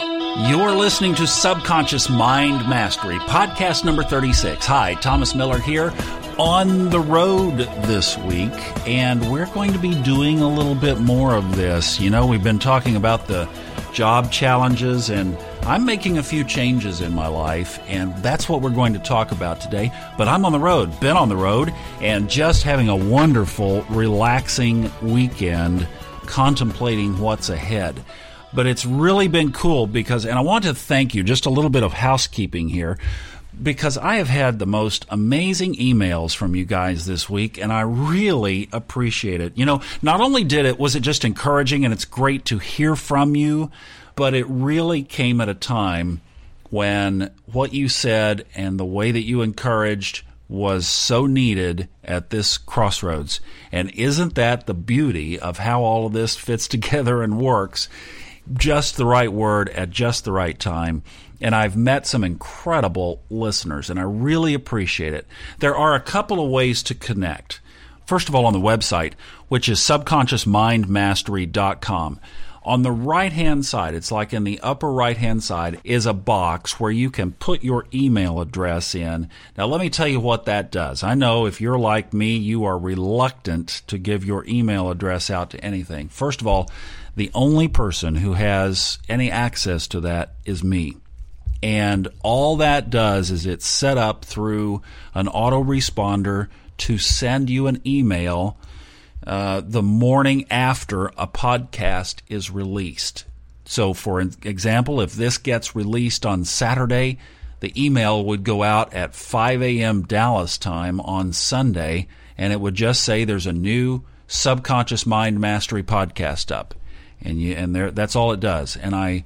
You're listening to Subconscious Mind Mastery, podcast number 36. Hi, Thomas Miller here, on the road this week, and we're going to be doing a little bit more of this. You know, we've been talking about the job challenges, and I'm making a few changes in my life, and that's what we're going to talk about today. But I'm on the road, been on the road, and just having a wonderful, relaxing weekend, contemplating what's ahead. But it's really been cool because, and I want to thank you, just a little bit of housekeeping here, because I have had the most amazing emails from you guys this week, and I really appreciate it. You know, not only was it just encouraging, and it's great to hear from you, but it really came at a time when what you said and the way that you encouraged was so needed at this crossroads. And isn't that the beauty of how all of this fits together and works? Just the right word at just the right time. And I've met some incredible listeners, and I really appreciate it. There are a couple of ways to connect. First of all, on the website, which is subconsciousmindmastery.com. On the right-hand side, it's like in the upper right-hand side, is a box where you can put your email address in. Now, let me tell you what that does. I know if you're like me, you are reluctant to give your email address out to anything. First of all, the only person who has any access to that is me. And all that does is it's set up through an autoresponder to send you an email the morning after a podcast is released. So, for example, if this gets released on Saturday, the email would go out at 5 a.m. Dallas time on Sunday, and it would just say there's a new Subconscious Mind Mastery podcast up. That's all it does. And I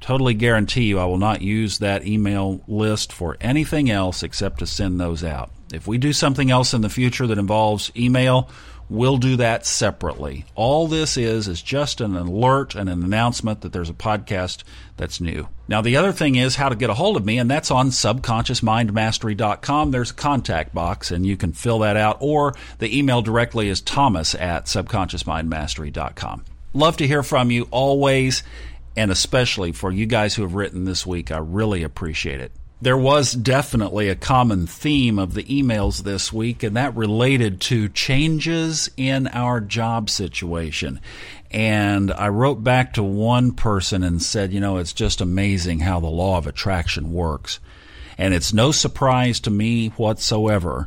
totally guarantee you I will not use that email list for anything else except to send those out. If we do something else in the future that involves email, we'll do that separately. All this is just an alert and an announcement that there's a podcast that's new. Now, the other thing is how to get a hold of me, and that's on subconsciousmindmastery.com. There's a contact box, and you can fill that out, or the email directly is thomas@subconsciousmindmastery.com. Love to hear from you always, and especially for you guys who have written this week. I really appreciate it. There was definitely a common theme of the emails this week, and that related to changes in our job situation. And I wrote back to one person and said, you know, it's just amazing how the law of attraction works. And it's no surprise to me whatsoever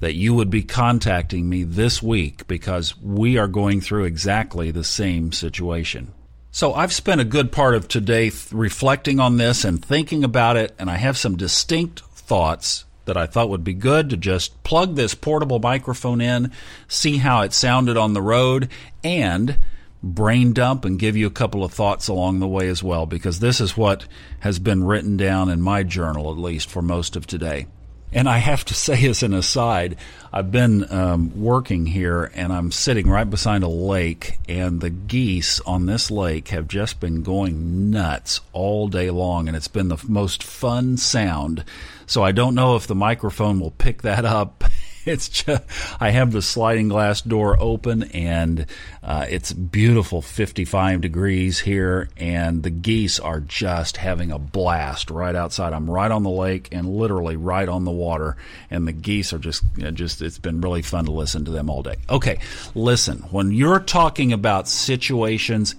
that you would be contacting me this week because we are going through exactly the same situation. So I've spent a good part of today reflecting on this and thinking about it, and I have some distinct thoughts that I thought would be good to just plug this portable microphone in, see how it sounded on the road, and brain dump and give you a couple of thoughts along the way as well, because this is what has been written down in my journal, at least for most of today. And I have to say, as an aside, I've been working here, and I'm sitting right beside a lake, and the geese on this lake have just been going nuts all day long, and it's been the most fun sound. So I don't know if the microphone will pick that up. It's just, I have the sliding glass door open, and it's beautiful 55 degrees here, and the geese are just having a blast right outside. I'm right on the lake and literally right on the water, and the geese are just it's been really fun to listen to them all day. Okay, listen, when you're talking about situations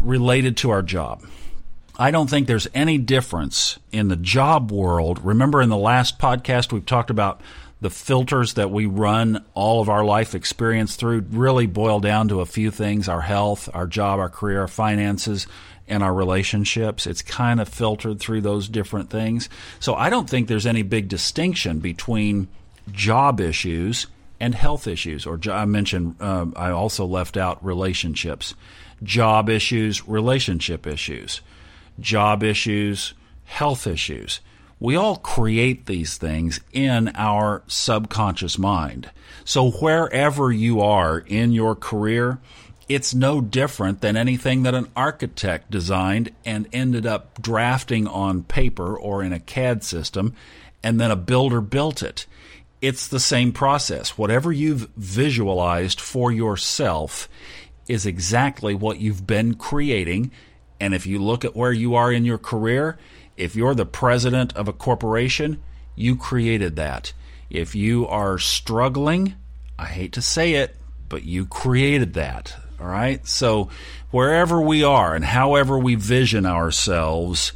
related to our job, I don't think there's any difference in the job world. Remember in the last podcast, we've talked about the filters that we run all of our life experience through really boil down to a few things: our health, our job, our career, our finances, and our relationships. It's kind of filtered through those different things. So I don't think there's any big distinction between job issues and health issues. Or I mentioned, I also left out relationships. Job issues, relationship issues. Job issues, health issues. We all create these things in our subconscious mind. So wherever you are in your career, it's no different than anything that an architect designed and ended up drafting on paper or in a CAD system, and then a builder built it. It's the same process. Whatever you've visualized for yourself is exactly what you've been creating And if you look at where you are in your career, if you're the president of a corporation, you created that. If you are struggling, I hate to say it, but you created that. All right. So wherever we are and however we vision ourselves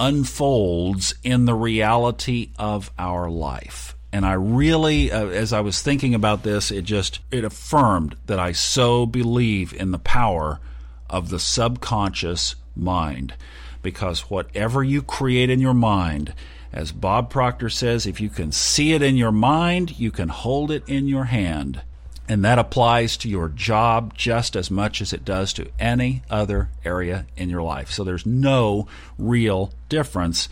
unfolds in the reality of our life. And I really, as I was thinking about this, it affirmed that I so believe in the power of the subconscious mind, because whatever you create in your mind, as Bob Proctor says, if you can see it in your mind, you can hold it in your hand. And that applies to your job just as much as it does to any other area in your life. So there's no real difference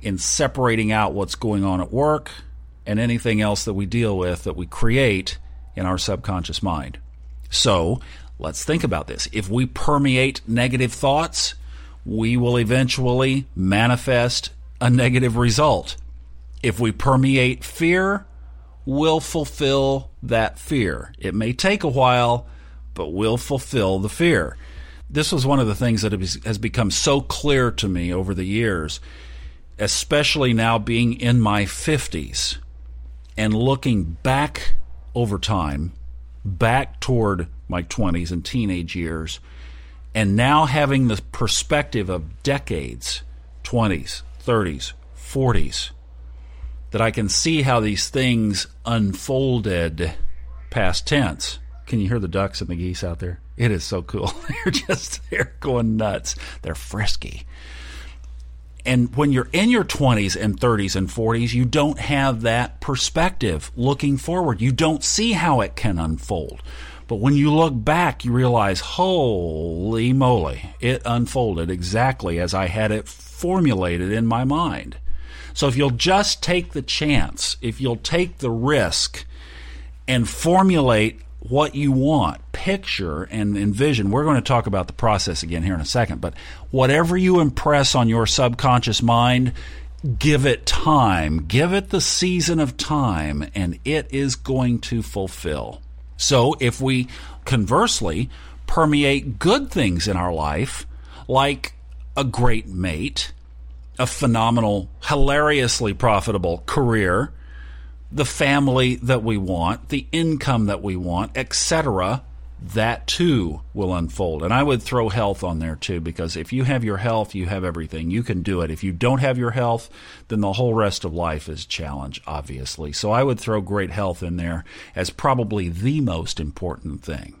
in separating out what's going on at work and anything else that we deal with that we create in our subconscious mind. So let's think about this. If we permeate negative thoughts, we will eventually manifest a negative result. If we permeate fear, we'll fulfill that fear. It may take a while, but we'll fulfill the fear. This was one of the things that has become so clear to me over the years, especially now being in my 50s and looking back over time, back toward my 20s and teenage years, and now having the perspective of decades, 20s, 30s, 40s, that I can see how these things unfolded past tense. Can you hear the ducks and the geese out there? It is so cool. They're going nuts. They're frisky. And when you're in your 20s and 30s and 40s, you don't have that perspective looking forward. You don't see how it can unfold. But when you look back, you realize, holy moly, it unfolded exactly as I had it formulated in my mind. So if you'll just take the chance, if you'll take the risk and formulate what you want, picture and envision. We're going to talk about the process again here in a second, but whatever you impress on your subconscious mind, give it time, give it the season of time, and it is going to fulfill. So if we conversely permeate good things in our life, like a great mate, a phenomenal, hilariously profitable career, the family that we want, the income that we want, etc., that too will unfold. And I would throw health on there too, because if you have your health, you have everything. You can do it. If you don't have your health, then the whole rest of life is a challenge, obviously. So I would throw great health in there as probably the most important thing.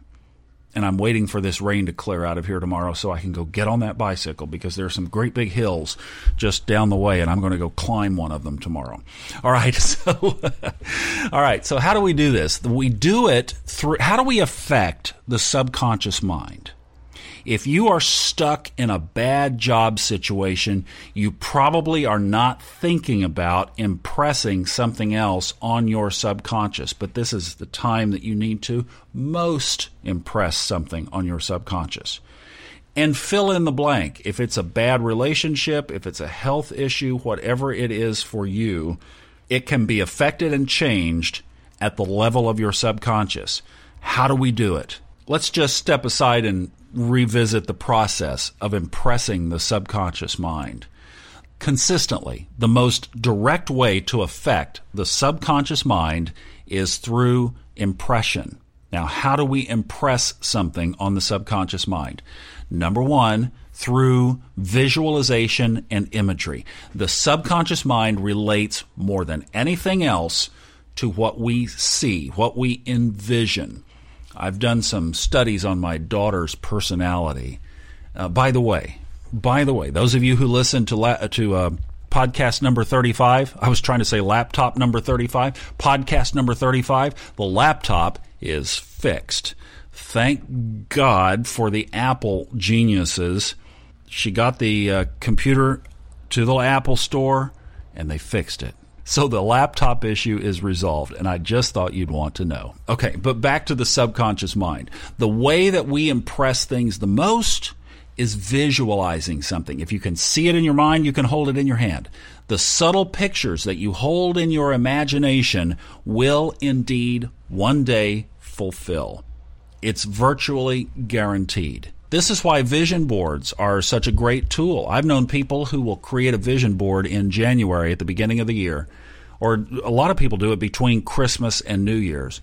And I'm waiting for this rain to clear out of here tomorrow so I can go get on that bicycle, because there are some great big hills just down the way, and I'm going to go climb one of them tomorrow. All right. So, So how do we do this? We do it through, how do we affect the subconscious mind? If you are stuck in a bad job situation, you probably are not thinking about impressing something else on your subconscious. But this is the time that you need to most impress something on your subconscious. And fill in the blank. If it's a bad relationship, if it's a health issue, whatever it is for you, it can be affected and changed at the level of your subconscious. How do we do it? Let's just step aside and revisit the process of impressing the subconscious mind. Consistently, the most direct way to affect the subconscious mind is through impression. Now, how do we impress something on the subconscious mind? Number one, through visualization and imagery. The subconscious mind relates more than anything else to what we see, what we envision. I've done some studies on my daughter's personality. By the way, those of you who listen to podcast number 35, I was trying to say laptop number 35, podcast number 35, the laptop is fixed. Thank God for the Apple geniuses. She got the computer to the Apple store, and they fixed it. So the laptop issue is resolved, and I just thought you'd want to know. Okay, but back to the subconscious mind. The way that we impress things the most is visualizing something. If you can see it in your mind, you can hold it in your hand. The subtle pictures that you hold in your imagination will indeed one day fulfill. It's virtually guaranteed. This is why vision boards are such a great tool. I've known people who will create a vision board in January at the beginning of the year, or a lot of people do it between Christmas and New Year's,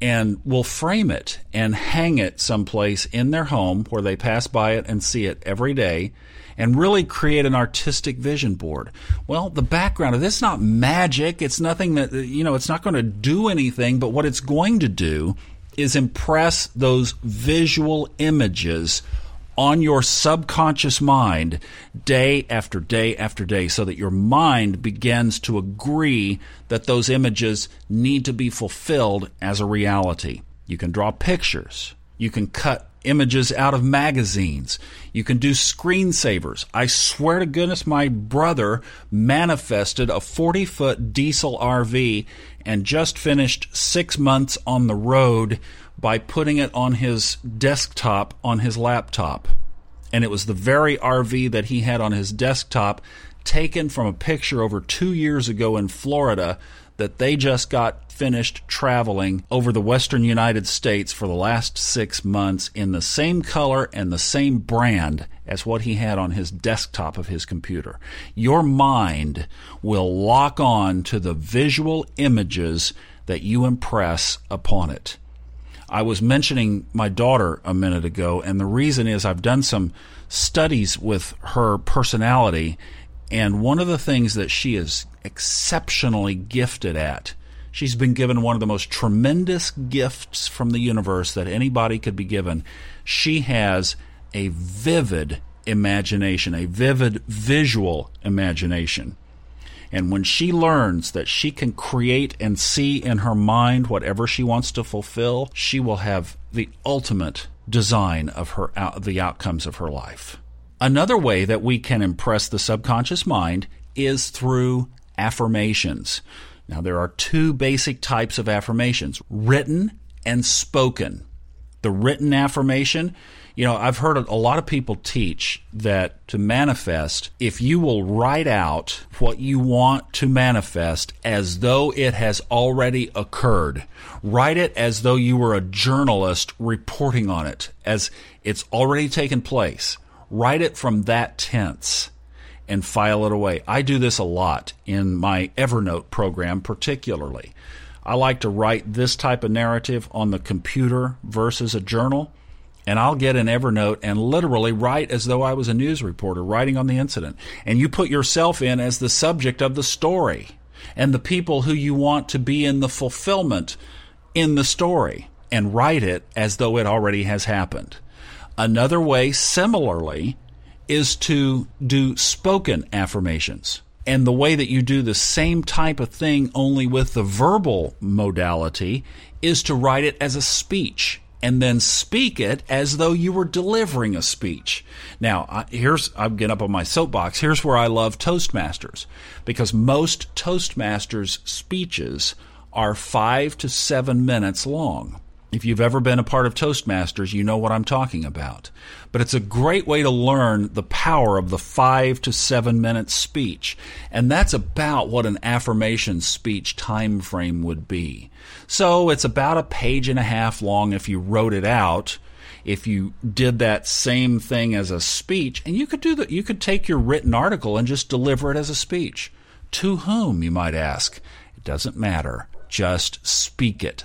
and will frame it and hang it someplace in their home where they pass by it and see it every day, and really create an artistic vision board. Well, the background of this is not magic. It's nothing that, it's not going to do anything, but what it's going to do is impress those visual images on your subconscious mind day after day after day, so that your mind begins to agree that those images need to be fulfilled as a reality. You can draw pictures. You can cut images out of magazines. You can do screensavers. I swear to goodness, my brother manifested a 40-foot diesel RV and just finished 6 months on the road by putting it on his desktop on his laptop. And it was the very RV that he had on his desktop, taken from a picture over 2 years ago in Florida, that they just got finished traveling over the western United States for the last 6 months in the same color and the same brand as what he had on his desktop of his computer. Your mind will lock on to the visual images that you impress upon it. I was mentioning my daughter a minute ago, and the reason is I've done some studies with her personality, and one of the things that she is exceptionally gifted at, she's been given one of the most tremendous gifts from the universe that anybody could be given. She has a vivid imagination, a vivid visual imagination. And when she learns that she can create and see in her mind whatever she wants to fulfill, she will have the ultimate design of the outcomes of her life. Another way that we can impress the subconscious mind is through affirmations. Now, there are two basic types of affirmations: written and spoken. The written affirmation, I've heard a lot of people teach that to manifest, if you will write out what you want to manifest as though it has already occurred, write it as though you were a journalist reporting on it, as it's already taken place. Write it from that tense and file it away. I do this a lot in my Evernote program particularly. I like to write this type of narrative on the computer versus a journal, and I'll get in Evernote and literally write as though I was a news reporter writing on the incident. And you put yourself in as the subject of the story and the people who you want to be in the fulfillment in the story, and write it as though it already has happened. Another way, similarly, is to do spoken affirmations. And the way that you do the same type of thing only with the verbal modality is to write it as a speech and then speak it as though you were delivering a speech. Now, I'm getting up on my soapbox. Here's where I love Toastmasters, because most Toastmasters speeches are 5 to 7 minutes long. If you've ever been a part of Toastmasters, you know what I'm talking about. But it's a great way to learn the power of the 5 to 7 minute speech. And that's about what an affirmation speech time frame would be. So it's about a page and a half long if you wrote it out. If you did that same thing as a speech, and you could do that, you could take your written article and just deliver it as a speech. To whom, you might ask? It doesn't matter. Just speak it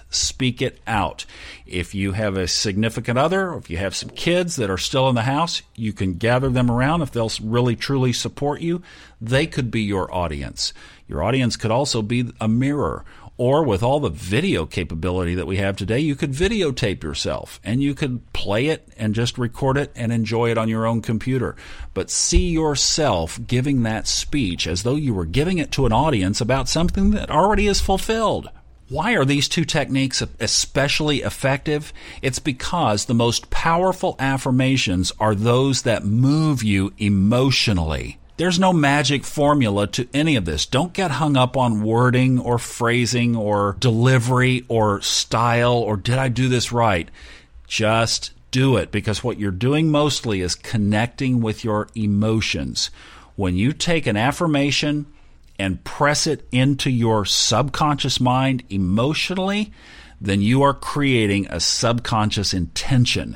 out. If you have a significant other, or if you have some kids that are still in the house, you can gather them around. If they'll really, truly support you, they could be your audience. Your audience could also be a mirror. Or with all the video capability that we have today, you could videotape yourself and you could play it and just record it and enjoy it on your own computer. But see yourself giving that speech as though you were giving it to an audience about something that already is fulfilled. Why are these two techniques especially effective? It's because the most powerful affirmations are those that move you emotionally. There's no magic formula to any of this. Don't get hung up on wording or phrasing or delivery or style or did I do this right? Just do it, because what you're doing mostly is connecting with your emotions. When you take an affirmation and press it into your subconscious mind emotionally, then you are creating a subconscious intention.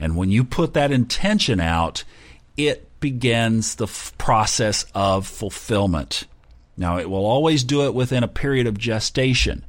And when you put that intention out, it begins the process of fulfillment. Now, it will always do it within a period of gestation.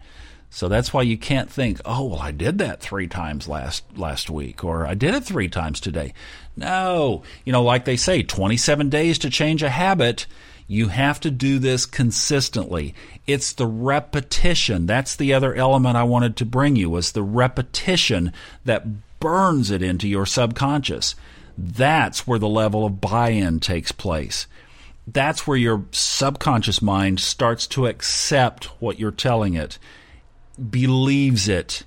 So that's why you can't think, oh, well, I did that 3 times last week, or I did it 3 times today. No. You know, like they say, 27 days to change a habit. You have to do this consistently. It's the repetition. That's the other element I wanted to bring you, was the repetition that burns it into your subconscious. That's where the level of buy-in takes place. That's where your subconscious mind starts to accept what you're telling it, believes it,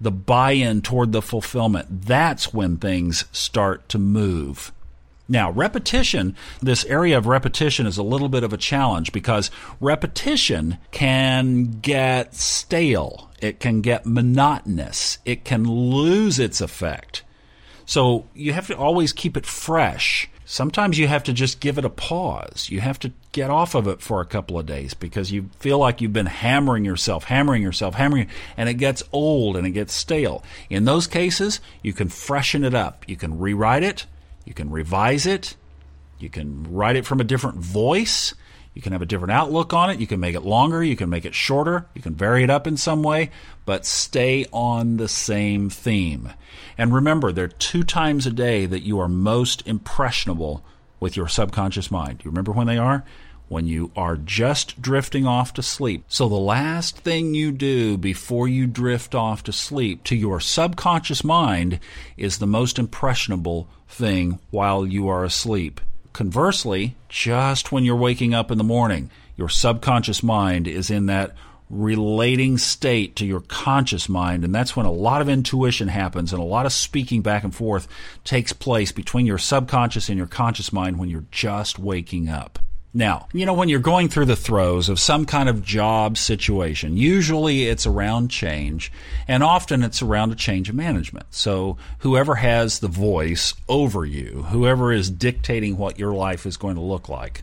the buy-in toward the fulfillment. That's when things start to move. Now, repetition, this area of repetition is a little bit of a challenge because repetition can get stale. It can get monotonous. It can lose its effect. So you have to always keep it fresh. Sometimes you have to just give it a pause. You have to get off of it for a couple of days because you feel like you've been hammering yourself, and it gets old and it gets stale. In those cases, you can freshen it up. You can rewrite it. You can revise it. You can write it from a different voice. You can have a different outlook on it. You can make it longer. You can make it shorter. You can vary it up in some way, but stay on the same theme. And remember, there are 2 times a day that you are most impressionable with your subconscious mind. You remember when they are? When you are just drifting off to sleep. So the last thing you do before you drift off to sleep to your subconscious mind is the most impressionable thing while you are asleep. Conversely, just when you're waking up in the morning, your subconscious mind is in that relating state to your conscious mind, and that's when a lot of intuition happens and a lot of speaking back and forth takes place between your subconscious and your conscious mind when you're just waking up. Now, you know, when you're going through the throes of some kind of job situation, usually it's around change, and often it's around a change of management. So whoever has the voice over you, whoever is dictating what your life is going to look like,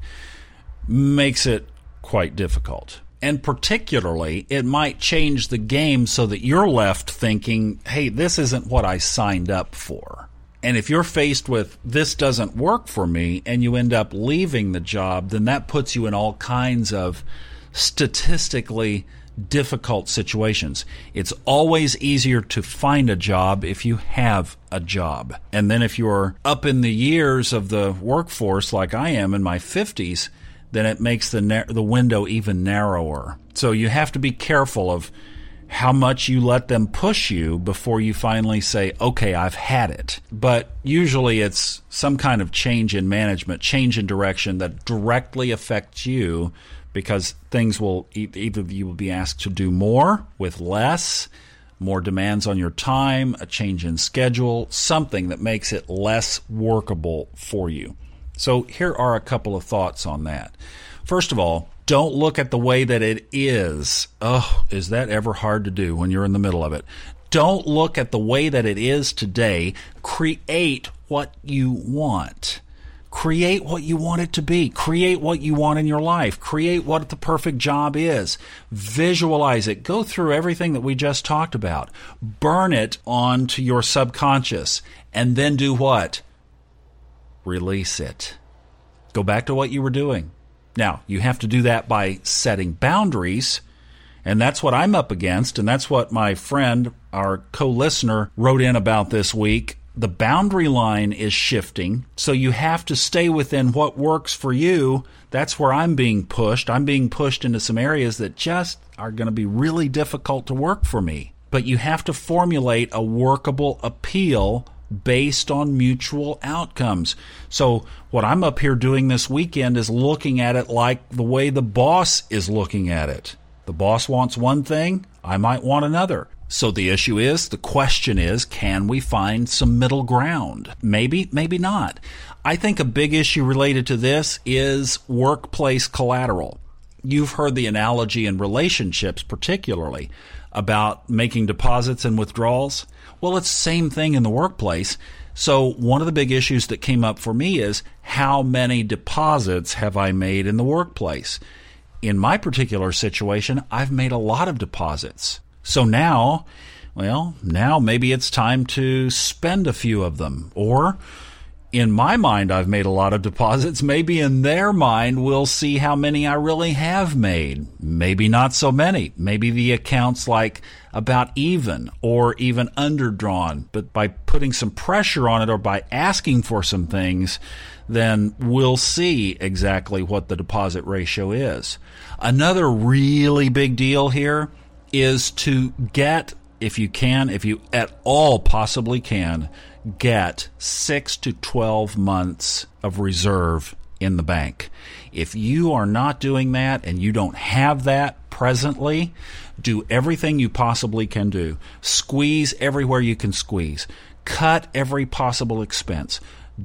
makes it quite difficult. And particularly, it might change the game so that you're left thinking, hey, this isn't what I signed up for. And if you're faced with, this doesn't work for me, and you end up leaving the job, then that puts you in all kinds of statistically difficult situations. It's always easier to find a job if you have a job. And then if you're up in the years of the workforce like I am in my 50s, then it makes the window even narrower. So you have to be careful of how much you let them push you before you finally say, okay, I've had it. But usually it's some kind of change in management, change in direction that directly affects you, because things will, either you will be asked to do more with less, more demands on your time, a change in schedule, something that makes it less workable for you. So here are a couple of thoughts on that. First of all, don't look at the way that it is. Oh, is that ever hard to do when you're in the middle of it? Don't look at the way that it is today. Create what you want. Create what you want it to be. Create what you want in your life. Create what the perfect job is. Visualize it. Go through everything that we just talked about. Burn it onto your subconscious. And then do what? Release it. Go back to what you were doing. Now, you have to do that by setting boundaries, and that's what I'm up against, and that's what my friend, our co-listener, wrote in about this week. The boundary line is shifting, so you have to stay within what works for you. That's where I'm being pushed. I'm being pushed into some areas that just are going to be really difficult to work for me. But you have to formulate a workable appeal based on mutual outcomes. So what I'm up here doing this weekend is looking at it like the way the boss is looking at it. The boss wants one thing, I might want another. So the question is, can we find some middle ground? Maybe, maybe not. I think a big issue related to this is workplace collateral. You've heard the analogy in relationships particularly about making deposits and withdrawals. Well, it's the same thing in the workplace. So one of the big issues that came up for me is, how many deposits have I made in the workplace? In my particular situation, I've made a lot of deposits. So now Well, now maybe it's time to spend a few of them. Or, in my mind, I've made a lot of deposits. Maybe in their mind, we'll see how many I really have made. Maybe not so many. Maybe the account's like about even or even underdrawn. But by putting some pressure on it or by asking for some things, then we'll see exactly what the deposit ratio is. Another really big deal here is to get, if you can, if you at all possibly can, get 6 to 12 months of reserve in the bank. If you are not doing that and you don't have that presently, do everything you possibly can do. Squeeze everywhere you can squeeze. Cut every possible expense.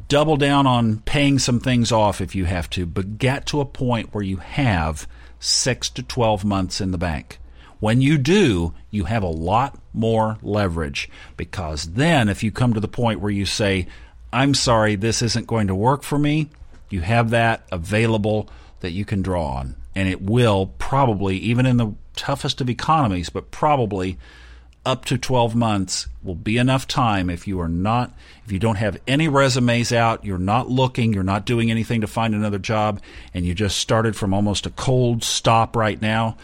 Double down on paying some things off if you have to, but get to a point where you have 6 to 12 months in the bank. When you do, you have a lot more leverage, because then if you come to the point where you say, I'm sorry, this isn't going to work for me, you have that available that you can draw on. And it will probably, even in the toughest of economies, but probably up to 12 months will be enough time if you don't have any resumes out, you're not looking, you're not doing anything to find another job, and you just started from almost a cold stop right now,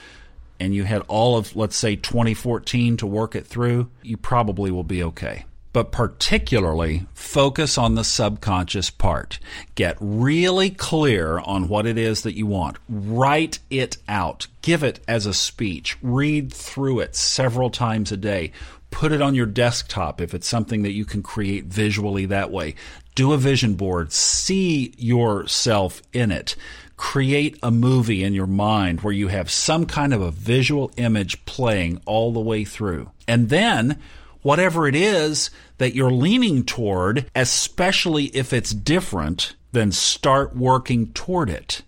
and you had all of, let's say, 2014 to work it through, you probably will be okay. But particularly, focus on the subconscious part. Get really clear on what it is that you want. Write it out. Give it as a speech. Read through it several times a day. Put it on your desktop if it's something that you can create visually that way. Do a vision board. See yourself in it. Create a movie in your mind where you have some kind of a visual image playing all the way through. And then, whatever it is that you're leaning toward, especially if it's different, then start working toward it.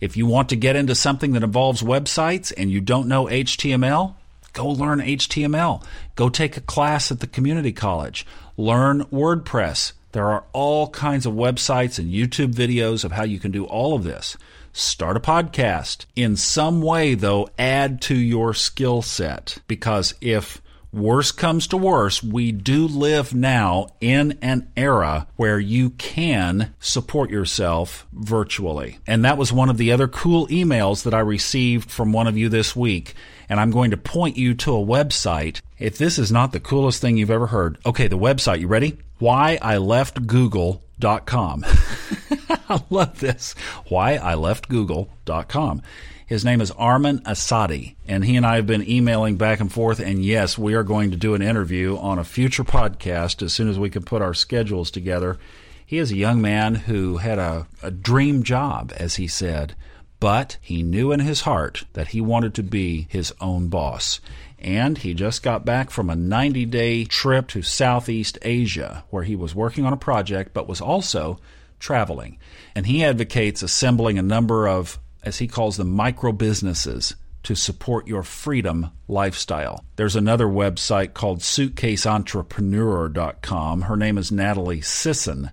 If you want to get into something that involves websites and you don't know HTML, go learn HTML. Go take a class at the community college. Learn WordPress. There are all kinds of websites and YouTube videos of how you can do all of this. Start a podcast. In some way, though, add to your skill set, because if worse comes to worse, we do live now in an era where you can support yourself virtually. And that was one of the other cool emails that I received from one of you this week. And I'm going to point you to a website. If this is not the coolest thing you've ever heard. Okay, the website, you ready? WhyILeftGoogle.com. I love this. WhyILeftGoogle.com. His name is Armin Asadi, and he and I have been emailing back and forth, and yes, we are going to do an interview on a future podcast as soon as we can put our schedules together. He is a young man who had a dream job, as he said, but he knew in his heart that he wanted to be his own boss. And he just got back from a 90-day trip to Southeast Asia, where he was working on a project but was also traveling. And he advocates assembling a number of, as he calls them, micro businesses to support your freedom lifestyle. There's another website called SuitcaseEntrepreneur.com. Her name is Natalie Sisson,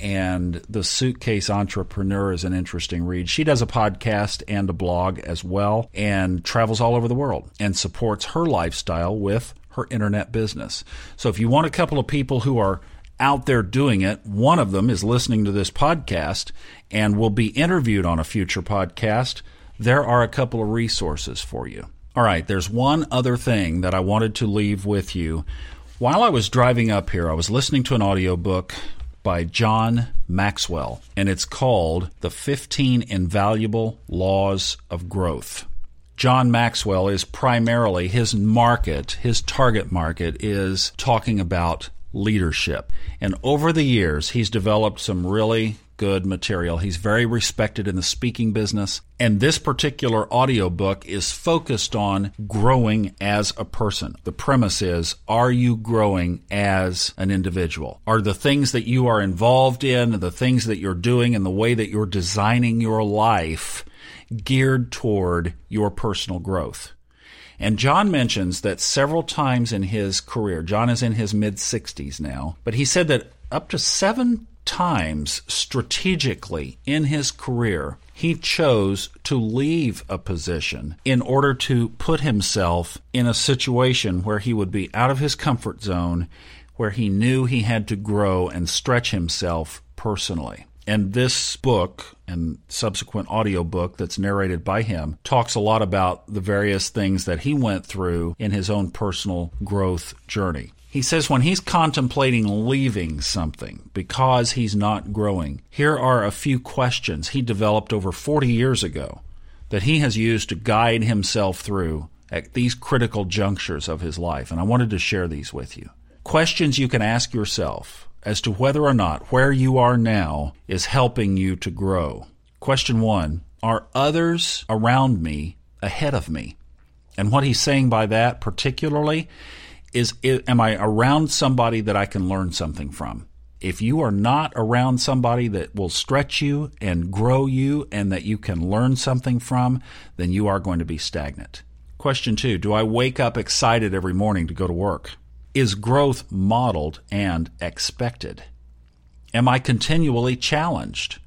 and the Suitcase Entrepreneur is an interesting read. She does a podcast and a blog as well, and travels all over the world and supports her lifestyle with her internet business. So if you want a couple of people who are out there doing it, one of them is listening to this podcast and will be interviewed on a future podcast, there are a couple of resources for you. All right, there's one other thing that I wanted to leave with you. While I was driving up here, I was listening to an audiobook by John Maxwell, and it's called The 15 Invaluable Laws of Growth. John Maxwell is primarily, his target market is talking about leadership. And over the years, he's developed some really good material. He's very respected in the speaking business. And this particular audiobook is focused on growing as a person. The premise is, are you growing as an individual? Are the things that you are involved in, the things that you're doing, and the way that you're designing your life geared toward your personal growth? And John mentions that several times in his career, John is in his mid-60s now, but he said that up to 7 times strategically in his career, he chose to leave a position in order to put himself in a situation where he would be out of his comfort zone, where he knew he had to grow and stretch himself personally. And this book and subsequent audiobook that's narrated by him talks a lot about the various things that he went through in his own personal growth journey. He says when he's contemplating leaving something because he's not growing, here are a few questions he developed over 40 years ago that he has used to guide himself through at these critical junctures of his life. And I wanted to share these with you. Questions you can ask yourself as to whether or not where you are now is helping you to grow. Question one, are others around me ahead of me? And what he's saying by that particularly is, am I around somebody that I can learn something from? If you are not around somebody that will stretch you and grow you and that you can learn something from, then you are going to be stagnant. Question two, do I wake up excited every morning to go to work? Is growth modeled and expected? Am I continually challenged?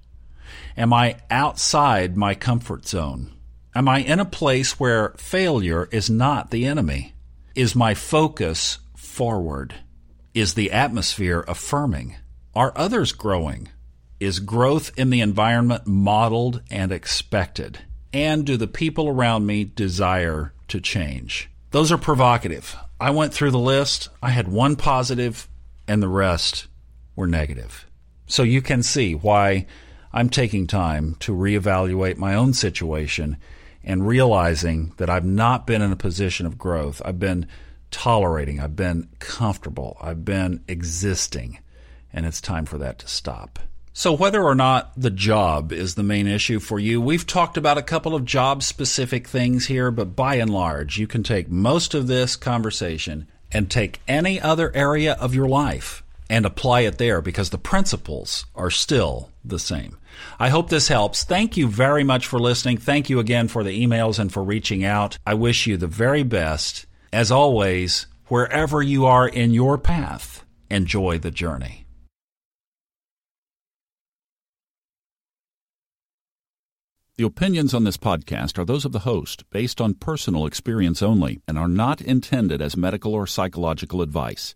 Am I outside my comfort zone? Am I in a place where failure is not the enemy? Is my focus forward? Is the atmosphere affirming? Are others growing? Is growth in the environment modeled and expected? And do the people around me desire to change? Those are provocative. I went through the list. I had one positive, and the rest were negative. So you can see why I'm taking time to reevaluate my own situation and realizing that I've not been in a position of growth. I've been tolerating. I've been comfortable. I've been existing, and it's time for that to stop. So whether or not the job is the main issue for you, we've talked about a couple of job-specific things here, but by and large, you can take most of this conversation and take any other area of your life and apply it there because the principles are still the same. I hope this helps. Thank you very much for listening. Thank you again for the emails and for reaching out. I wish you the very best. As always, wherever you are in your path, enjoy the journey. The opinions on this podcast are those of the host, based on personal experience only, and are not intended as medical or psychological advice.